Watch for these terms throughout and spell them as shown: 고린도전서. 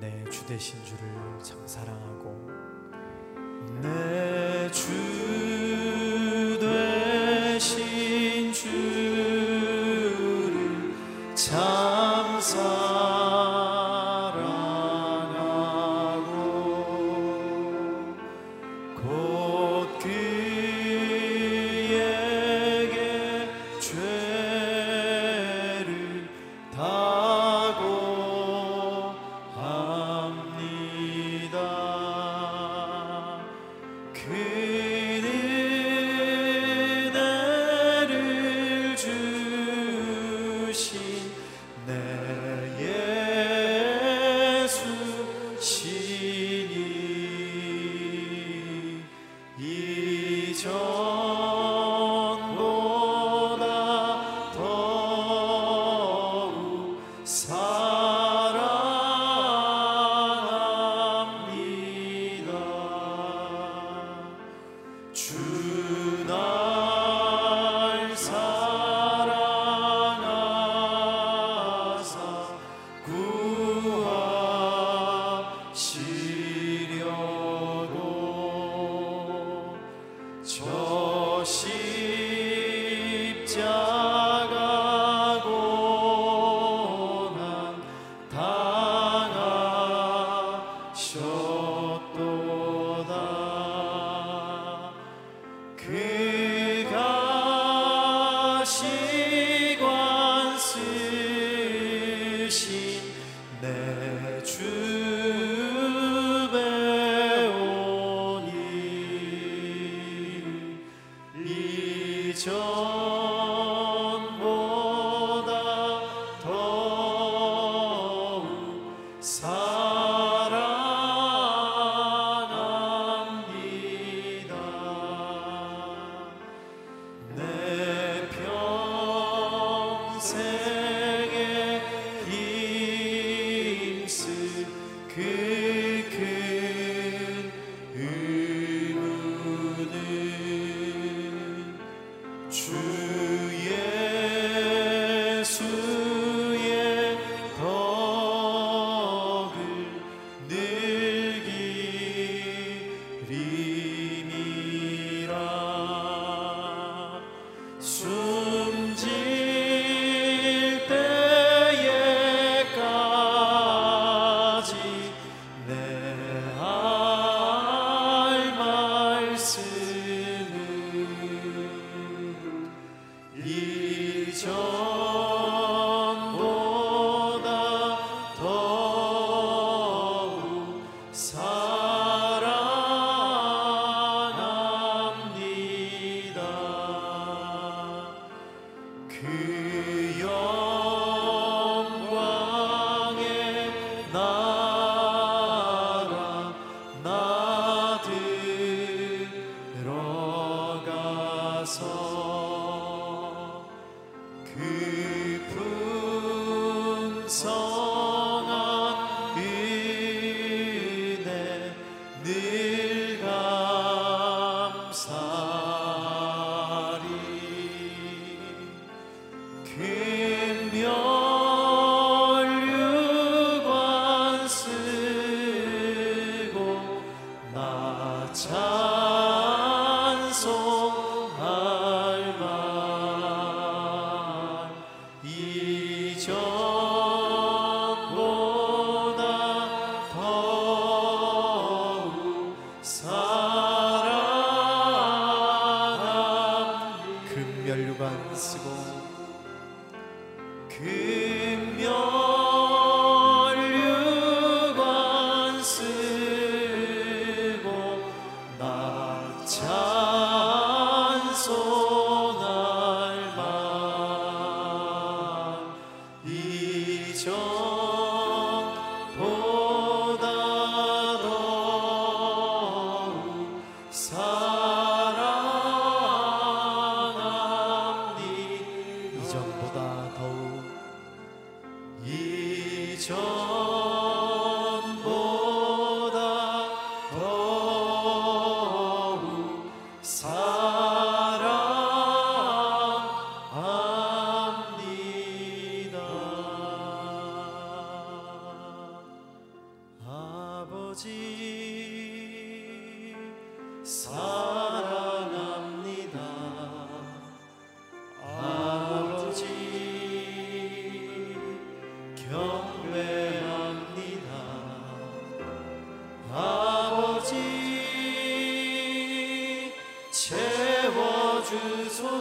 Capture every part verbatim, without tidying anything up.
내 주 되신 주를 참 사랑하고 내 주 되신 주를 참 사랑하고 곧 그에게 죄를 다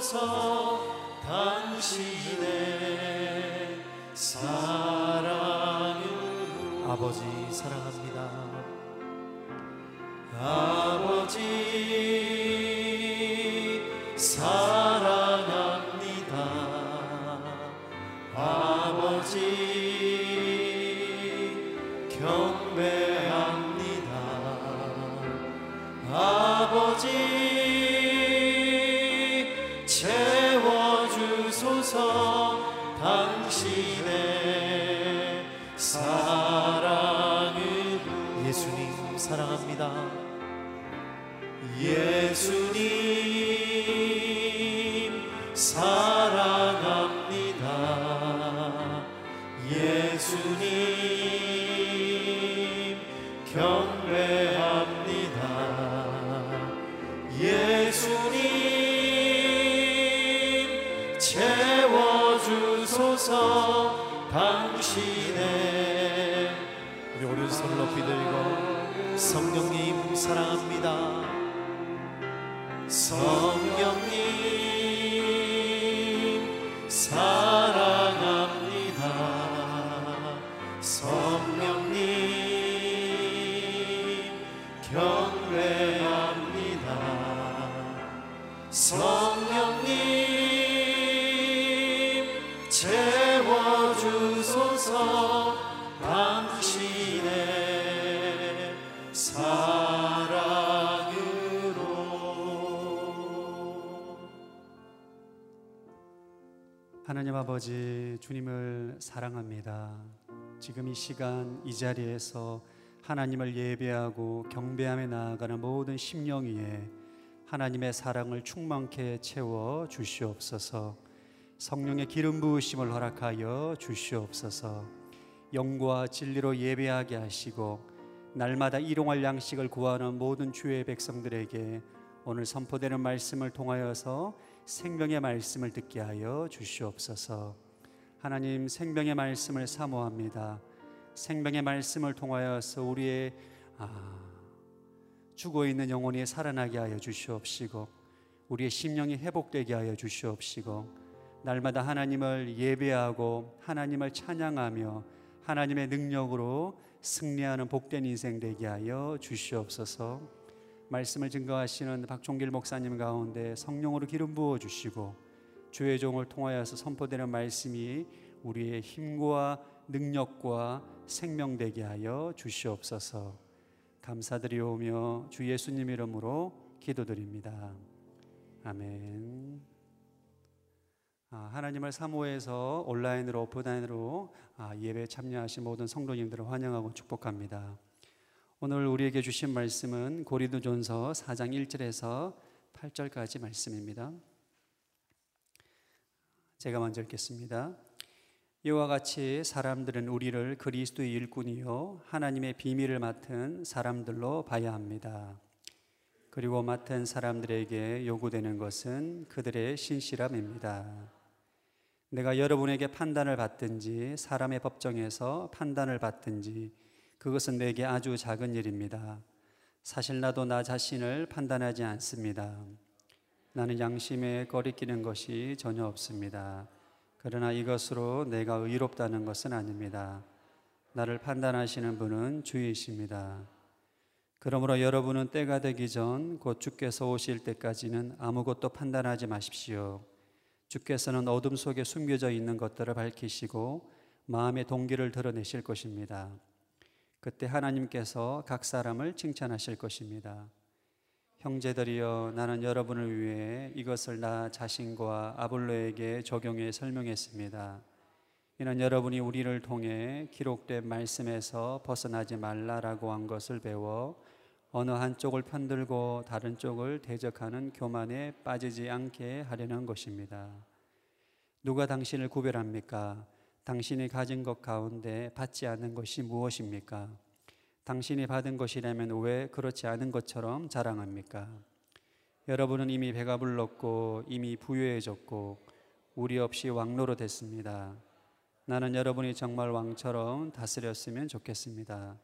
주옵소서. 당신의 사랑으로 아버지 사랑합니다. 아버지 사랑합니다. 아버지 경배합니다. 아버지 당신의 사랑으로 예수님 사랑합니다. 예수님 사랑합니다. 예수님 경배합니다. 예수님 당신의 우리 오른손을 높이 들고 성령님 사랑합니다. 성령님 사랑합니다. 성령님 경배합니다. 성령님 채워주소서. 당신의 사랑으로 하나님 아버지, 주님을 사랑합니다. 지금 이 시간 이 자리에서 하나님을 예배하고 경배함에 나아가는 모든 심령 위에 하나님의 사랑을 충만케 채워 주시옵소서. 성령의 기름 부으심을 허락하여 주시옵소서. 영과 진리로 예배하게 하시고 날마다 일용할 양식을 구하는 모든 주의 백성들에게 오늘 선포되는 말씀을 통하여서 생명의 말씀을 듣게 하여 주시옵소서. 하나님, 생명의 말씀을 사모합니다. 생명의 말씀을 통하여서 우리의 아, 죽어있는 영혼이 살아나게 하여 주시옵시고 우리의 심령이 회복되게 하여 주시옵시고 날마다 하나님을 예배하고 하나님을 찬양하며 하나님의 능력으로 승리하는 복된 인생 되게 하여 주시옵소서. 말씀을 증거하시는 박종길 목사님 가운데 성령으로 기름 부어주시고 주의 종을 통하여서 선포되는 말씀이 우리의 힘과 능력과 생명 되게 하여 주시옵소서. 감사드리오며 주 예수님 이름으로 기도드립니다. 아멘. 하나님을 사모해서 온라인으로 오프라인으로 예배에 참여하신 모든 성도님들을 환영하고 축복합니다. 오늘 우리에게 주신 말씀은 고린도전서 사 장 일 절에서 팔 절까지 말씀입니다. 제가 먼저 읽겠습니다. 이와 같이 사람들은 우리를 그리스도의 일꾼이요 하나님의 비밀을 맡은 사람들로 봐야 합니다. 그리고 맡은 사람들에게 요구되는 것은 그들의 신실함입니다. 내가 여러분에게 판단을 받든지 사람의 법정에서 판단을 받든지 그것은 내게 아주 작은 일입니다. 사실 나도 나 자신을 판단하지 않습니다. 나는 양심에 거리끼는 것이 전혀 없습니다. 그러나 이것으로 내가 의롭다는 것은 아닙니다. 나를 판단하시는 분은 주이십니다. 그러므로 여러분은 때가 되기 전 곧 주께서 오실 때까지는 아무것도 판단하지 마십시오. 주께서는 어둠 속에 숨겨져 있는 것들을 밝히시고 마음의 동기를 드러내실 것입니다. 그때 하나님께서 각 사람을 칭찬하실 것입니다. 형제들이여, 나는 여러분을 위해 이것을 나 자신과 아볼로에게 적용해 설명했습니다. 이는 여러분이 우리를 통해 기록된 말씀에서 벗어나지 말라라고 한 것을 배워 어느 한쪽을 편들고 다른 쪽을 대적하는 교만에 빠지지 않게 하려는 것입니다. 누가 당신을 구별합니까? 당신이 가진 것 가운데 받지 않은 것이 무엇입니까? 당신이 받은 것이라면 왜 그렇지 않은 것처럼 자랑합니까? 여러분은 이미 배가 불렀고 이미 부유해졌고 우리 없이 왕노로 됐습니다. 나는 여러분이 정말 왕처럼 다스렸으면 좋겠습니다.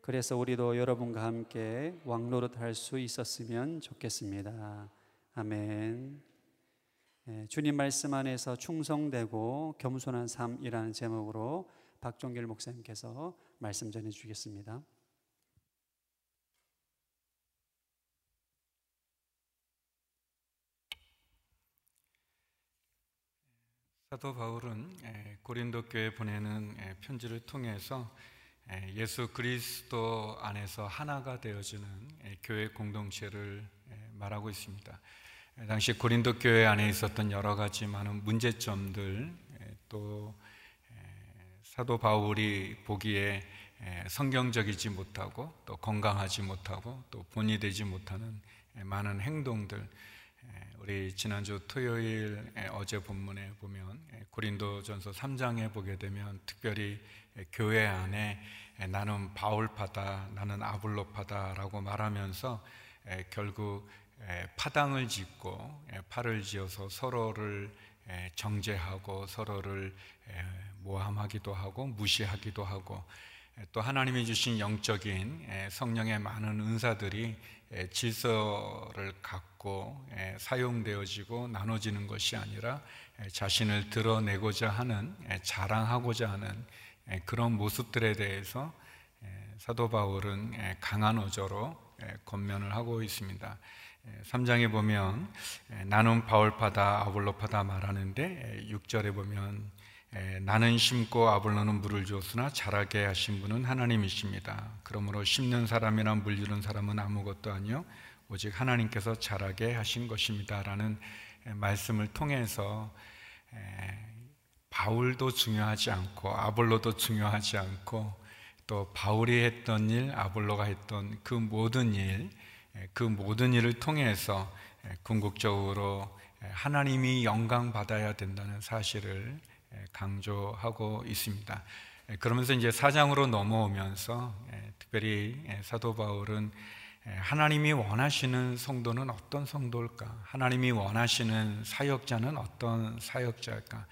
그래서 우리도 여러분과 함께 왕노릇 할 수 있었으면 좋겠습니다. 아멘. 주님 말씀 안에서 충성되고 겸손한 삶이라는 제목으로 박종길 목사님께서 말씀 전해주시겠습니다. 사도 바울은 고린도 교회에 보내는 편지를 통해서 예수 그리스도 안에서 하나가 되어지는 교회 공동체를 말하고 있습니다. 당시 고린도 교회 안에 있었던 여러 가지 많은 문제점들, 또 사도 바울이 보기에 성경적이지 못하고 또 건강하지 못하고 또 본이 되지 못하는 많은 행동들, 우리 지난주 토요일 어제 본문에 보면 고린도전서 삼 장에 보게 되면 특별히 교회 안에 나는 바울파다, 나는 아볼로파다라고 말하면서 결국 파당을 짓고 파를 지어서 서로를 정죄하고 서로를 모함하기도 하고 무시하기도 하고, 또 하나님이 주신 영적인 성령의 많은 은사들이 질서를 갖고 사용되어지고 나눠지는 것이 아니라 자신을 드러내고자 하는, 자랑하고자 하는 그런 모습들에 대해서 사도 바울은 강한 어조로 권면을 하고 있습니다. 삼 장에 보면 나는 바울파다 아볼로파다 말하는데 육 절에 보면 나는 심고 아볼로는 물을 주었으나 자라게 하신 분은 하나님이십니다. 그러므로 심는 사람이나 물 주는 사람은 아무것도 아니요 오직 하나님께서 자라게 하신 것입니다 라는 말씀을 통해서 바울도 중요하지 않고 아볼로도 중요하지 않고, 또 바울이 했던 일, 아볼로가 했던 그 모든 일, 그 모든 일을 통해서 궁극적으로 하나님이 영광 받아야 된다는 사실을 강조하고 있습니다. 그러면서 이제 사 장으로 넘어오면서 특별히 사도 바울은 하나님이 원하시는 성도는 어떤 성도일까? 하나님이 원하시는 사역자는 어떤 사역자일까?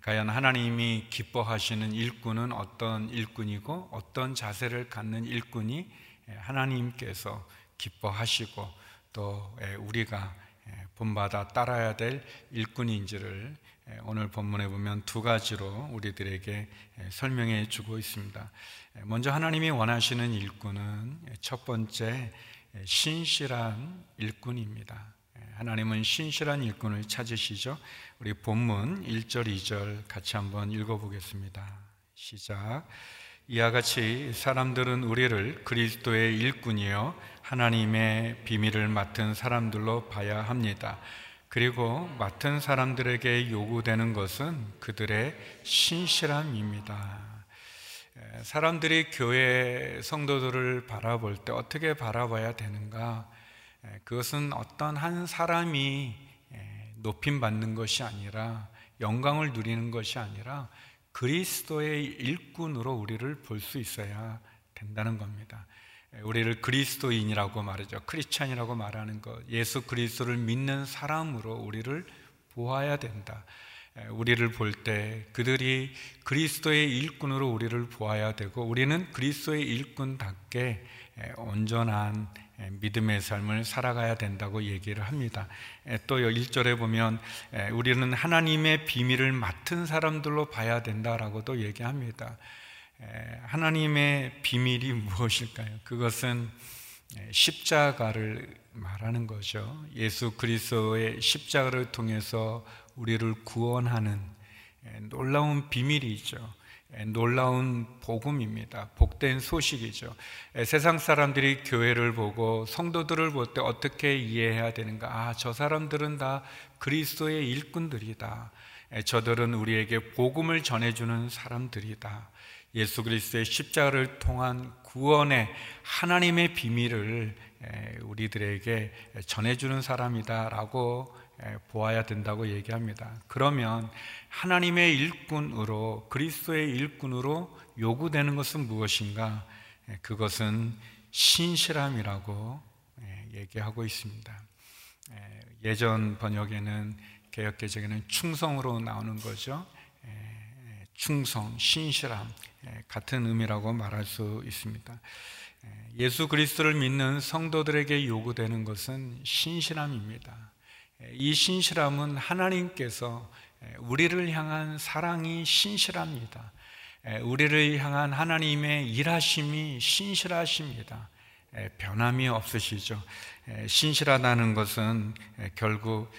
과연 하나님이 기뻐하시는 일꾼은 어떤 일꾼이고 어떤 자세를 갖는 일꾼이 하나님께서 기뻐하시고 또 우리가 본받아 따라야 될 일꾼인지를 오늘 본문에 보면 두 가지로 우리들에게 설명해 주고 있습니다. 먼저 하나님이 원하시는 일꾼은 첫 번째 신실한 일꾼입니다. 하나님은 신실한 일꾼을 찾으시죠. 우리 본문 일 절 이 절 같이 한번 읽어보겠습니다. 시작. 이와 같이 사람들은 우리를 그리스도의 일꾼이요 하나님의 비밀을 맡은 사람들로 봐야 합니다. 그리고 맡은 사람들에게 요구되는 것은 그들의 신실함입니다. 사람들이 교회 성도들을 바라볼 때 어떻게 바라봐야 되는가? 그것은 어떤 한 사람이 높임 받는 것이 아니라, 영광을 누리는 것이 아니라 그리스도의 일꾼으로 우리를 볼 수 있어야 된다는 겁니다. 우리를 그리스도인이라고 말하죠. 크리스찬이라고 말하는 것, 예수 그리스도를 믿는 사람으로 우리를 보아야 된다. 우리를 볼 때 그들이 그리스도의 일꾼으로 우리를 보아야 되고, 우리는 그리스도의 일꾼답게 온전한 믿음의 삶을 살아가야 된다고 얘기를 합니다. 또 일 절에 보면 우리는 하나님의 비밀을 맡은 사람들로 봐야 된다라고도 얘기합니다. 하나님의 비밀이 무엇일까요? 그것은 십자가를 말하는 거죠. 예수 그리스도의 십자가를 통해서 우리를 구원하는 놀라운 비밀이죠. 놀라운 복음입니다. 복된 소식이죠. 세상 사람들이 교회를 보고 성도들을 볼 때 어떻게 이해해야 되는가? 아, 저 사람들은 다 그리스도의 일꾼들이다. 저들은 우리에게 복음을 전해주는 사람들이다. 예수 그리스도의 십자가를 통한 구원의 하나님의 비밀을 우리들에게 전해주는 사람이다 라고 보아야 된다고 얘기합니다. 그러면 하나님의 일꾼으로, 그리스도의 일꾼으로 요구되는 것은 무엇인가? 그것은 신실함이라고 얘기하고 있습니다. 예전 번역에는, 개역개정에는 충성으로 나오는 거죠. 충성, 신실함 같은 의미라고 말할 수 있습니다. 예수 그리스도를 믿는 성도들에게 요구되는 것은 신실함입니다. 이 신실함은 하나님께서 우리를 향한 사랑이 신실합니다. 우리를 향한 하나님의 일하심이 신실하십니다. 변함이 없으시죠. 신실하다는 것은 결국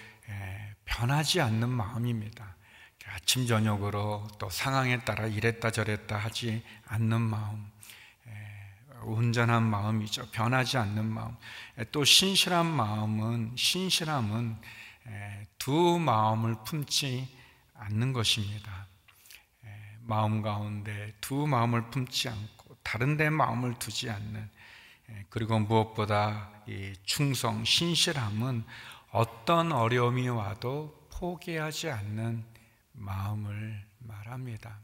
변하지 않는 마음입니다. 아침 저녁으로 또 상황에 따라 이랬다 저랬다 하지 않는 마음, 온전한 마음이죠. 변하지 않는 마음. 또 신실한 마음은 신실함은 두 마음을 품지 않는 것입니다. 마음 가운데 두 마음을 품지 않고 다른 데 마음을 두지 않는, 그리고 무엇보다 이 충성, 신실함은 어떤 어려움이 와도 포기하지 않는 마음을 말합니다.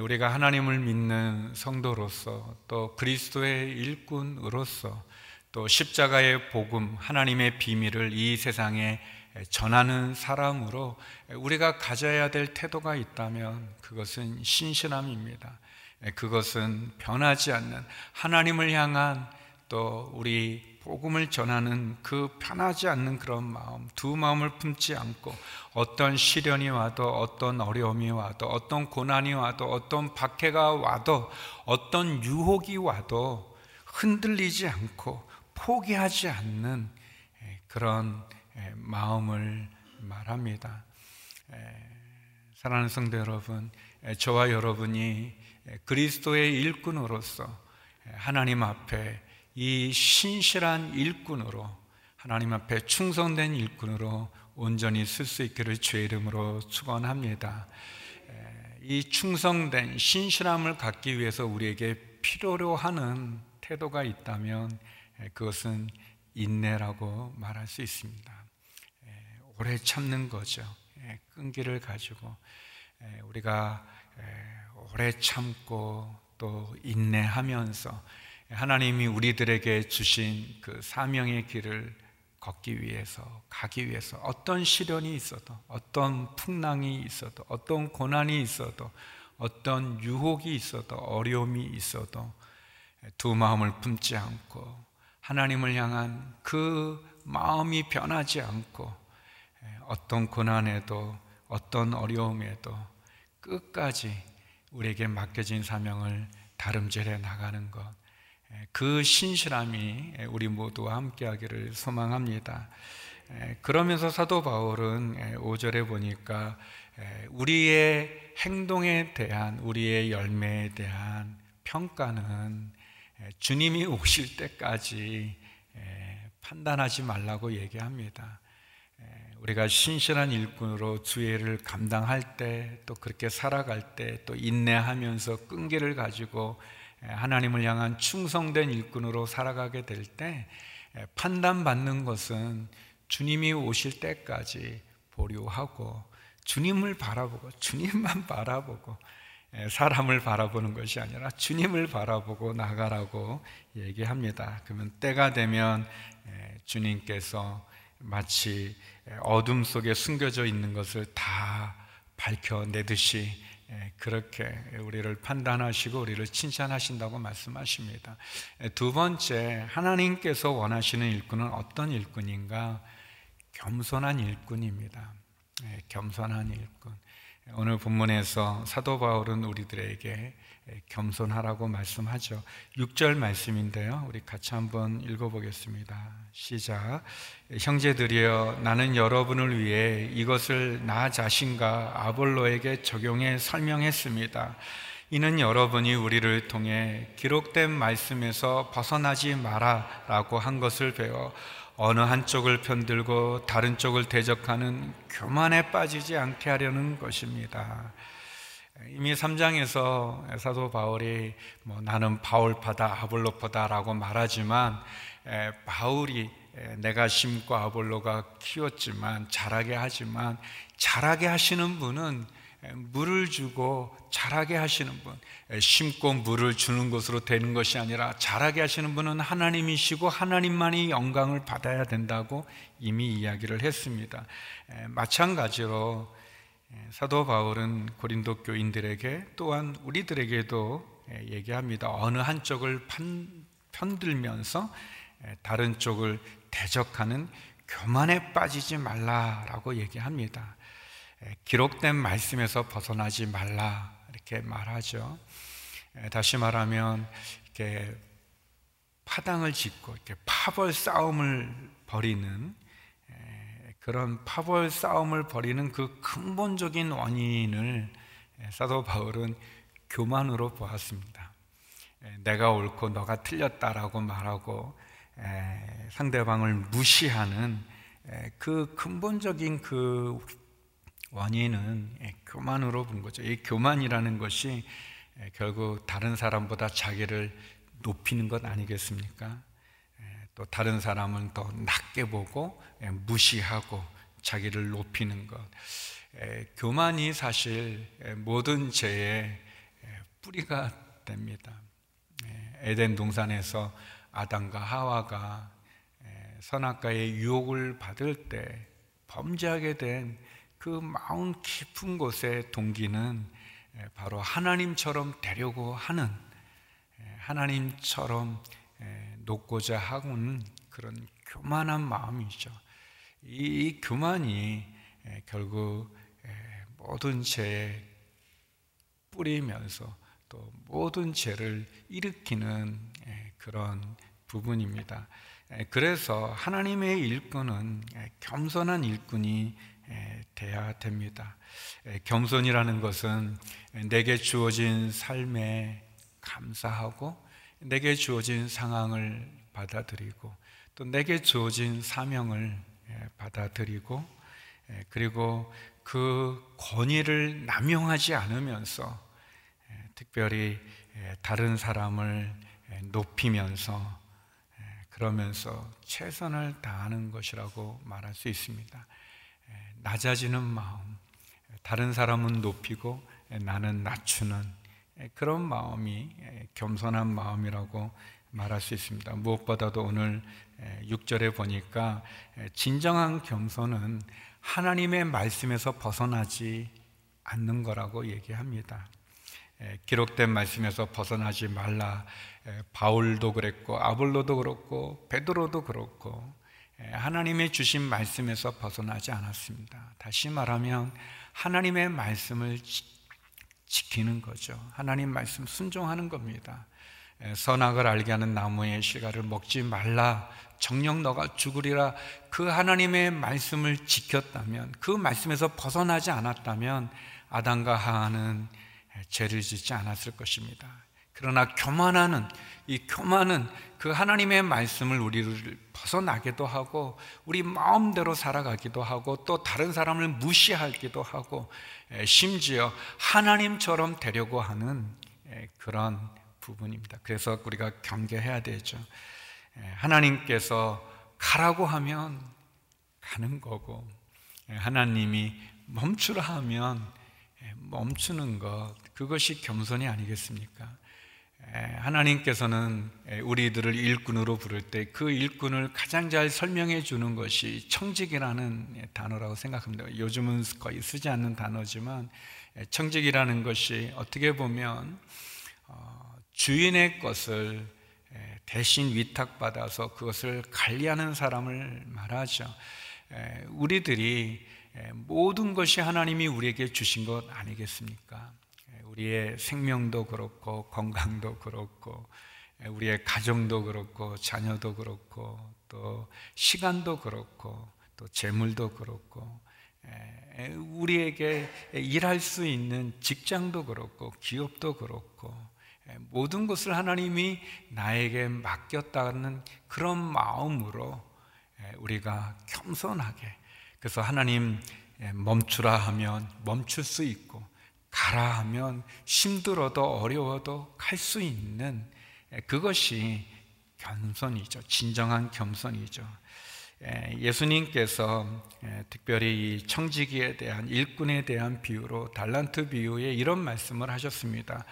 우리가 하나님을 믿는 성도로서, 또 그리스도의 일꾼으로서, 또 십자가의 복음, 하나님의 비밀을 이 세상에 전하는 사람으로 우리가 가져야 될 태도가 있다면 그것은 신실함입니다. 그것은 변하지 않는 하나님을 향한, 또 우리 복음을 전하는 그 변하지 않는 그런 마음, 두 마음을 품지 않고 어떤 시련이 와도, 어떤 어려움이 와도, 어떤 고난이 와도, 어떤 박해가 와도, 어떤 유혹이 와도 흔들리지 않고 포기하지 않는 그런 마음을 말합니다. 사랑하는 성도 여러분, 저와 여러분이 그리스도의 일꾼으로서 하나님 앞에 이 신실한 일꾼으로, 하나님 앞에 충성된 일꾼으로 온전히 쓸 수 있기를 주의 이름으로 축원합니다. 이 충성된 신실함을 갖기 위해서 우리에게 필요로 하는 태도가 있다면 그것은 인내라고 말할 수 있습니다. 오래 참는 거죠. 끈기를 가지고 우리가 오래 참고 또 인내하면서 하나님이 우리들에게 주신 그 사명의 길을 걷기 위해서, 가기 위해서 어떤 시련이 있어도, 어떤 풍랑이 있어도, 어떤 고난이 있어도, 어떤 유혹이 있어도, 어려움이 있어도 두 마음을 품지 않고 하나님을 향한 그 마음이 변하지 않고 어떤 고난에도, 어떤 어려움에도 끝까지 우리에게 맡겨진 사명을 다름질해 나가는 것, 그 신실함이 우리 모두와 함께 하기를 소망합니다. 그러면서 사도 바울은 오 절에 보니까 우리의 행동에 대한, 우리의 열매에 대한 평가는 주님이 오실 때까지 판단하지 말라고 얘기합니다. 우리가 신실한 일꾼으로 주의 일을 감당할 때, 또 그렇게 살아갈 때, 또 인내하면서 끈기를 가지고 하나님을 향한 충성된 일꾼으로 살아가게 될 때 판단받는 것은 주님이 오실 때까지 보류하고 주님을 바라보고, 주님만 바라보고, 사람을 바라보는 것이 아니라 주님을 바라보고 나가라고 얘기합니다. 그러면 때가 되면 주님께서 마치 어둠 속에 숨겨져 있는 것을 다 밝혀내듯이 그렇게 우리를 판단하시고 우리를 칭찬하신다고 말씀하십니다. 두 번째, 하나님께서 원하시는 일꾼은 어떤 일꾼인가? 겸손한 일꾼입니다. 겸손한 일꾼. 오늘 본문에서 사도 바울은 우리들에게 겸손하라고 말씀하죠. 육 절 말씀인데요, 우리 같이 한번 읽어보겠습니다. 시작. 형제들이여, 나는 여러분을 위해 이것을 나 자신과 아볼로에게 적용해 설명했습니다. 이는 여러분이 우리를 통해 기록된 말씀에서 벗어나지 마라라고 한 것을 배워 어느 한쪽을 편들고 다른 쪽을 대적하는 교만에 빠지지 않게 하려는 것입니다. 이미 삼 장에서 사도 바울이 뭐 나는 바울파다, 아볼로파다라고 말하지만, 에, 바울이 에, 내가 심고 아볼로가 키웠지만, 자라게 하지만 자라게 하시는 분은 물을 주고 자라게 하시는 분, 심고 물을 주는 것으로 되는 것이 아니라 자라게 하시는 분은 하나님이시고 하나님만이 영광을 받아야 된다고 이미 이야기를 했습니다. 마찬가지로 사도 바울은 고린도 교인들에게, 또한 우리들에게도 얘기합니다. 어느 한쪽을 편들면서 다른 쪽을 대적하는 교만에 빠지지 말라라고 얘기합니다. 기록된 말씀에서 벗어나지 말라 이렇게 말하죠. 다시 말하면 이렇게 파당을 짓고 이렇게 파벌 싸움을 벌이는, 그런 파벌 싸움을 벌이는 그 근본적인 원인을 사도 바울은 교만으로 보았습니다. 내가 옳고 너가 틀렸다라고 말하고 상대방을 무시하는 그 근본적인 그 원인은 교만으로 본 거죠. 이 교만이라는 것이 결국 다른 사람보다 자기를 높이는 것 아니겠습니까? 또 다른 사람은 더 낮게 보고 무시하고 자기를 높이는 것. 교만이 사실 모든 죄의 뿌리가 됩니다. 에덴 동산에서 아담과 하와가 선악과의 유혹을 받을 때 범죄하게 된 그 마음 깊은 곳의 동기는 바로 하나님처럼 되려고 하는, 하나님처럼 놓고자 하는 그런 교만한 마음이죠. 이 교만이 결국 모든 죄에 뿌리면서 또 모든 죄를 일으키는 그런 부분입니다. 그래서 하나님의 일꾼은 겸손한 일꾼이 돼야 됩니다. 겸손이라는 것은 내게 주어진 삶에 감사하고, 내게 주어진 상황을 받아들이고, 또 내게 주어진 사명을 받아들이고, 그리고 그 권위를 남용하지 않으면서 특별히 다른 사람을 높이면서, 그러면서 최선을 다하는 것이라고 말할 수 있습니다. 낮아지는 마음, 다른 사람은 높이고 나는 낮추는 그런 마음이 겸손한 마음이라고 말할 수 있습니다. 무엇보다도 오늘 육 절에 보니까 진정한 겸손은 하나님의 말씀에서 벗어나지 않는 거라고 얘기합니다. 기록된 말씀에서 벗어나지 말라. 바울도 그랬고 아볼로도 그렇고 베드로도 그렇고 하나님의 주신 말씀에서 벗어나지 않았습니다. 다시 말하면 하나님의 말씀을 지키는 거죠. 하나님 말씀 순종하는 겁니다. 선악을 알게 하는 나무의 실과를 먹지 말라, 정녕 너가 죽으리라. 그 하나님의 말씀을 지켰다면, 그 말씀에서 벗어나지 않았다면 아담과 하와는 죄를 짓지 않았을 것입니다. 그러나 교만하는, 이 교만은 그 하나님의 말씀을 우리를 벗어나기도 하고 우리 마음대로 살아가기도 하고 또 다른 사람을 무시하기도 하고 심지어 하나님처럼 되려고 하는 그런 부분입니다. 그래서 우리가 경계해야 되죠. 하나님께서 가라고 하면 가는 거고, 하나님이 멈추라 하면 멈추는 것, 그것이 겸손이 아니겠습니까? 하나님께서는 우리들을 일꾼으로 부를 때 그 일꾼을 가장 잘 설명해 주는 것이 청직이라는 단어라고 생각합니다. 요즘은 거의 쓰지 않는 단어지만 청직이라는 것이 어떻게 보면 주인의 것을 대신 위탁받아서 그것을 관리하는 사람을 말하죠. 우리들이 모든 것이 하나님이 우리에게 주신 것 아니겠습니까? 우리의 생명도 그렇고 건강도 그렇고 우리의 가정도 그렇고 자녀도 그렇고 또 시간도 그렇고 또 재물도 그렇고 우리에게 일할 수 있는 직장도 그렇고 기업도 그렇고 모든 것을 하나님이 나에게 맡겼다는 그런 마음으로 우리가 겸손하게, 그래서 하나님 멈추라 하면 멈출 수 있고 가라 하면 힘들어도 어려워도 갈 수 있는, 그것이 겸손이죠. 진정한 겸손이죠. 예수님께서 특별히 이 청지기에 대한, 일꾼에 대한 비유로 달란트 비유에 이런 말씀을 하셨습니다.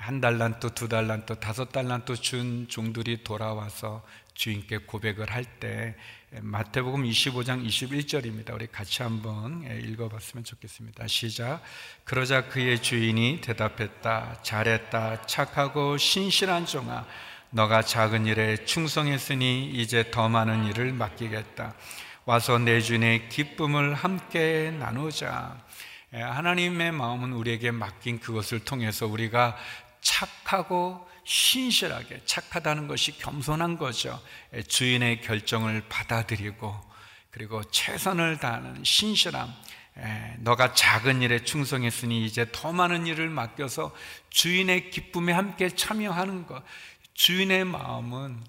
한 달란트, 두 달란트, 다섯 달란트 준 종들이 돌아와서 주인께 고백을 할 때 마태복음 이십오 장 이십일 절입니다. 우리 같이 한번 읽어봤으면 좋겠습니다. 시작. 그러자 그의 주인이 대답했다. 잘했다. 착하고 신실한 종아, 너가 작은 일에 충성했으니 이제 더 많은 일을 맡기겠다. 와서 내 주의 기쁨을 함께 나누자. 하나님의 마음은 우리에게 맡긴 그것을 통해서 우리가 착하고 신실하게, 착하다는 것이 겸손한 거죠. 주인의 결정을 받아들이고 그리고 최선을 다하는 신실함, 너가 작은 일에 충성했으니 이제 더 많은 일을 맡겨서 주인의 기쁨에 함께 참여하는 것. 주인의 마음은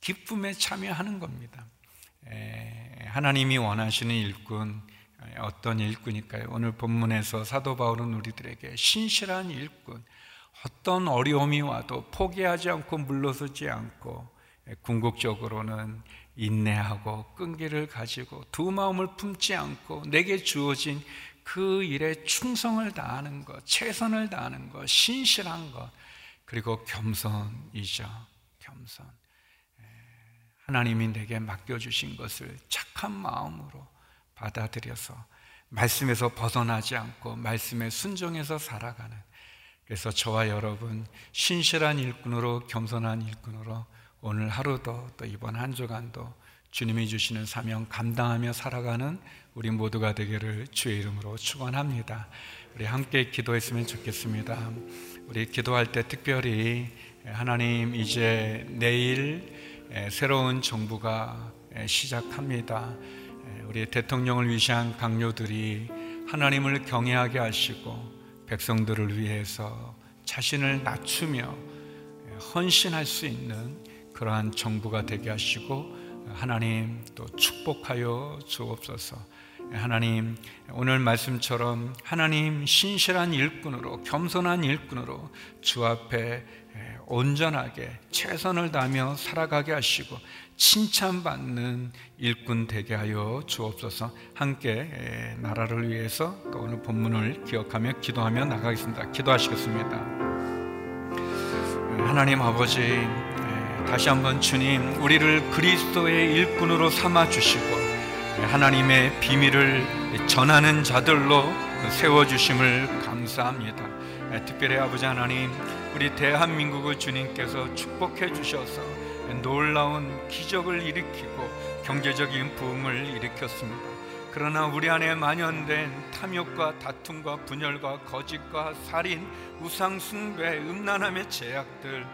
기쁨에 참여하는 겁니다. 하나님이 원하시는 일꾼, 어떤 일꾼일까요? 오늘 본문에서 사도 바울은 우리들에게 신실한 일꾼, 어떤 어려움이 와도 포기하지 않고 물러서지 않고 궁극적으로는 인내하고 끈기를 가지고 두 마음을 품지 않고 내게 주어진 그 일에 충성을 다하는 것, 최선을 다하는 것, 신실한 것, 그리고 겸손이죠. 겸손. 하나님이 내게 맡겨주신 것을 착한 마음으로 받아들여서 말씀에서 벗어나지 않고 말씀에 순종해서 살아가는, 그래서 저와 여러분 신실한 일꾼으로, 겸손한 일꾼으로 오늘 하루도 또 이번 한 주간도 주님이 주시는 사명 감당하며 살아가는 우리 모두가 되기를 주의 이름으로 축원합니다. 우리 함께 기도했으면 좋겠습니다. 우리 기도할 때 특별히 하나님, 이제 내일 새로운 정부가 시작합니다. 우리 대통령을 위시한 강요들이 하나님을 경외하게 하시고 백성들을 위해서 자신을 낮추며 헌신할 수 있는 그러한 정부가 되게 하시고 하나님 또 축복하여 주옵소서. 하나님, 오늘 말씀처럼 하나님 신실한 일꾼으로, 겸손한 일꾼으로 주 앞에 온전하게 최선을 다하며 살아가게 하시고 칭찬받는 일꾼 되게 하여 주옵소서. 함께 나라를 위해서 또 오늘 본문을 기억하며 기도하며 나가겠습니다. 기도하시겠습니다. 하나님 아버지, 다시 한번 주님, 우리를 그리스도의 일꾼으로 삼아주시고 하나님의 비밀을 전하는 자들로 세워주심을 감사합니다. 특별히 아버지 하나님, 우리 대한민국을 주님께서 축복해 주셔서 놀라운 기적을 일으키고 경제적인 부흥을 일으켰습니다. 그러나 우리 안에 만연된 탐욕과 다툼과 분열과 거짓과 살인, 우상숭배, 음란함의 제약들,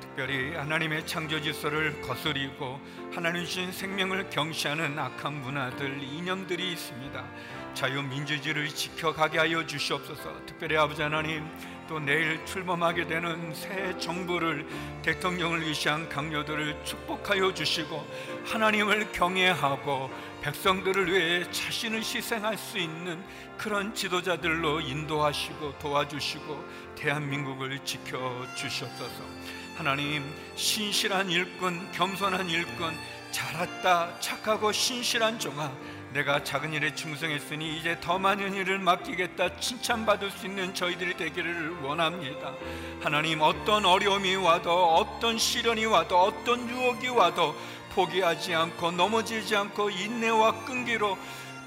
특별히 하나님의 창조 질서를 거스리고 하나님 주신 생명을 경시하는 악한 문화들, 이념들이 있습니다. 자유민주주의를 지켜가게 하여 주시옵소서. 특별히 아버지 하나님, 또 내일 출범하게 되는 새 정부를, 대통령을 위시한 강요들을 축복하여 주시고 하나님을 경외하고 백성들을 위해 자신을 희생할 수 있는 그런 지도자들로 인도하시고 도와주시고 대한민국을 지켜주시옵소서. 하나님, 신실한 일꾼, 겸손한 일꾼, 잘했다, 착하고 신실한 종아, 내가 작은 일에 충성했으니 이제 더 많은 일을 맡기겠다, 칭찬받을 수 있는 저희들이 되기를 원합니다. 하나님, 어떤 어려움이 와도, 어떤 시련이 와도, 어떤 유혹이 와도 포기하지 않고 넘어지지 않고 인내와 끈기로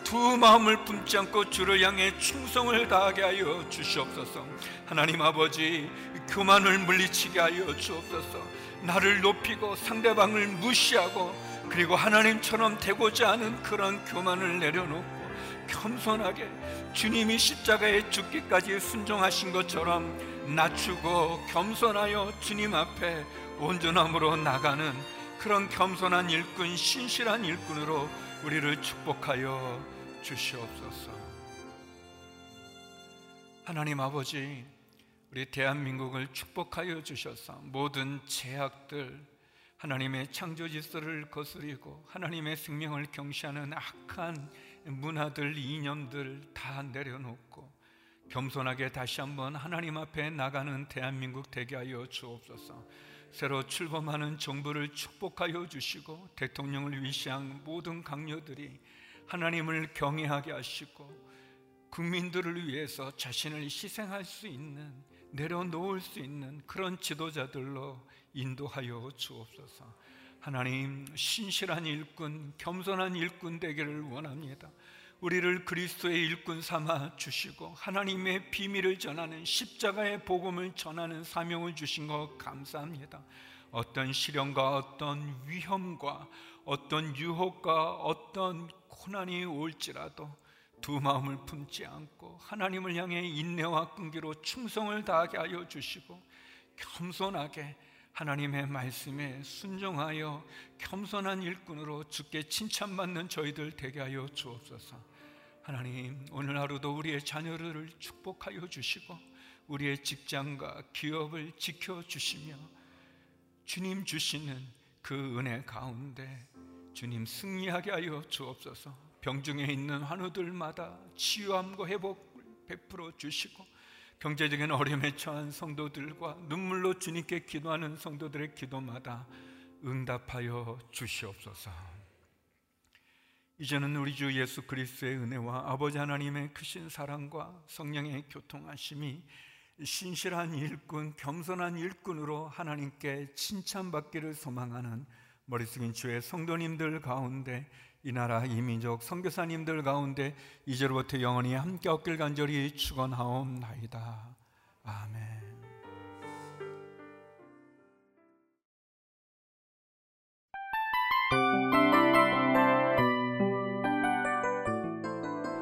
두 마음을 품지 않고 주를 향해 충성을 다하게 하여 주시옵소서. 하나님 아버지, 교만을 물리치게 하여 주옵소서. 나를 높이고 상대방을 무시하고 그리고 하나님처럼 되고자 하는 그런 교만을 내려놓고 겸손하게 주님이 십자가에 죽기까지 순종하신 것처럼 낮추고 겸손하여 주님 앞에 온전함으로 나가는 그런 겸손한 일꾼, 신실한 일꾼으로 우리를 축복하여 주시옵소서. 하나님 아버지, 우리 대한민국을 축복하여 주셔서 모든 제약들, 하나님의 창조 질서를 거스리고 하나님의 생명을 경시하는 악한 문화들, 이념들 다 내려놓고 겸손하게 다시 한번 하나님 앞에 나가는 대한민국 되게 하여 주옵소서. 새로 출범하는 정부를 축복하여 주시고 대통령을 위시한 모든 강요들이 하나님을 경외하게 하시고 국민들을 위해서 자신을 희생할 수 있는, 내려놓을 수 있는 그런 지도자들로 인도하여 주옵소서. 하나님, 신실한 일꾼, 겸손한 일꾼 되기를 원합니다. 우리를 그리스도의 일꾼 삼아 주시고 하나님의 비밀을 전하는, 십자가의 복음을 전하는 사명을 주신 것 감사합니다. 어떤 시련과 어떤 위험과 어떤 유혹과 어떤 고난이 올지라도 두 마음을 품지 않고 하나님을 향해 인내와 끈기로 충성을 다하게 하여 주시고, 겸손하게 하나님의 말씀에 순종하여 겸손한 일꾼으로 주께 칭찬받는 저희들 되게 하여 주옵소서. 하나님, 오늘 하루도 우리의 자녀를 축복하여 주시고 우리의 직장과 기업을 지켜주시며 주님 주시는 그 은혜 가운데 주님 승리하게 하여 주옵소서. 병중에 있는 환우들마다 치유함과 회복을 베풀어 주시고, 경제적인 어려움에 처한 성도들과 눈물로 주님께 기도하는 성도들의 기도마다 응답하여 주시옵소서. 이제는 우리 주 예수 그리스도의 은혜와 아버지 하나님의 크신 사랑과 성령의 교통하심이 신실한 일꾼, 겸손한 일꾼으로 하나님께 칭찬받기를 소망하는 머리 숙인 주의 성도님들 가운데, 이 나라 이민족 선교사님들 가운데 이제로부터 영원히 함께 얻길 간절히 축원하옵나이다. 아멘.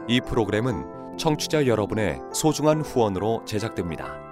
이 프로그램은 청취자 여러분의 소중한 후원으로 제작됩니다.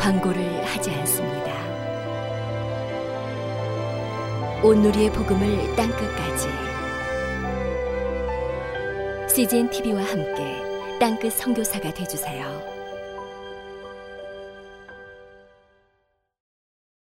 광고를 하지 않습니다. 온누리의 복음을 땅끝까지 씨지엔 티비와 함께 땅끝 선교사가 되어주세요.